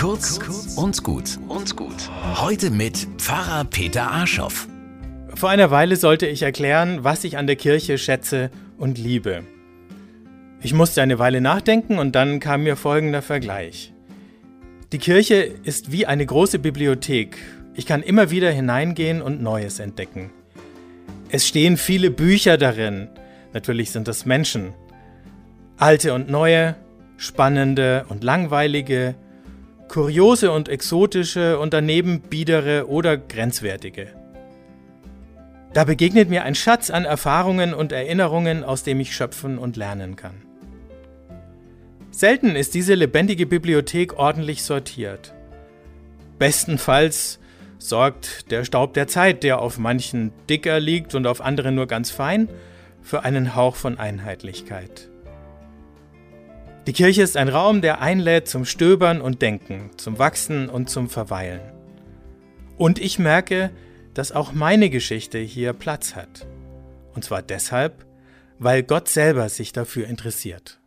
Kurz und gut. Heute mit Pfarrer Peter Arschoff. Vor einer Weile sollte ich erklären, was ich an der Kirche schätze und liebe. Ich musste eine Weile nachdenken und dann kam mir folgender Vergleich. Die Kirche ist wie eine große Bibliothek. Ich kann immer wieder hineingehen und Neues entdecken. Es stehen viele Bücher darin. Natürlich sind das Menschen. Alte und neue, spannende und langweilige, kuriose und exotische und daneben biedere oder grenzwertige. Da begegnet mir ein Schatz an Erfahrungen und Erinnerungen, aus dem ich schöpfen und lernen kann. Selten ist diese lebendige Bibliothek ordentlich sortiert. Bestenfalls sorgt der Staub der Zeit, der auf manchen dicker liegt und auf anderen nur ganz fein, für einen Hauch von Einheitlichkeit. Die Kirche ist ein Raum, der einlädt zum Stöbern und Denken, zum Wachsen und zum Verweilen. Und ich merke, dass auch meine Geschichte hier Platz hat. Und zwar deshalb, weil Gott selber sich dafür interessiert.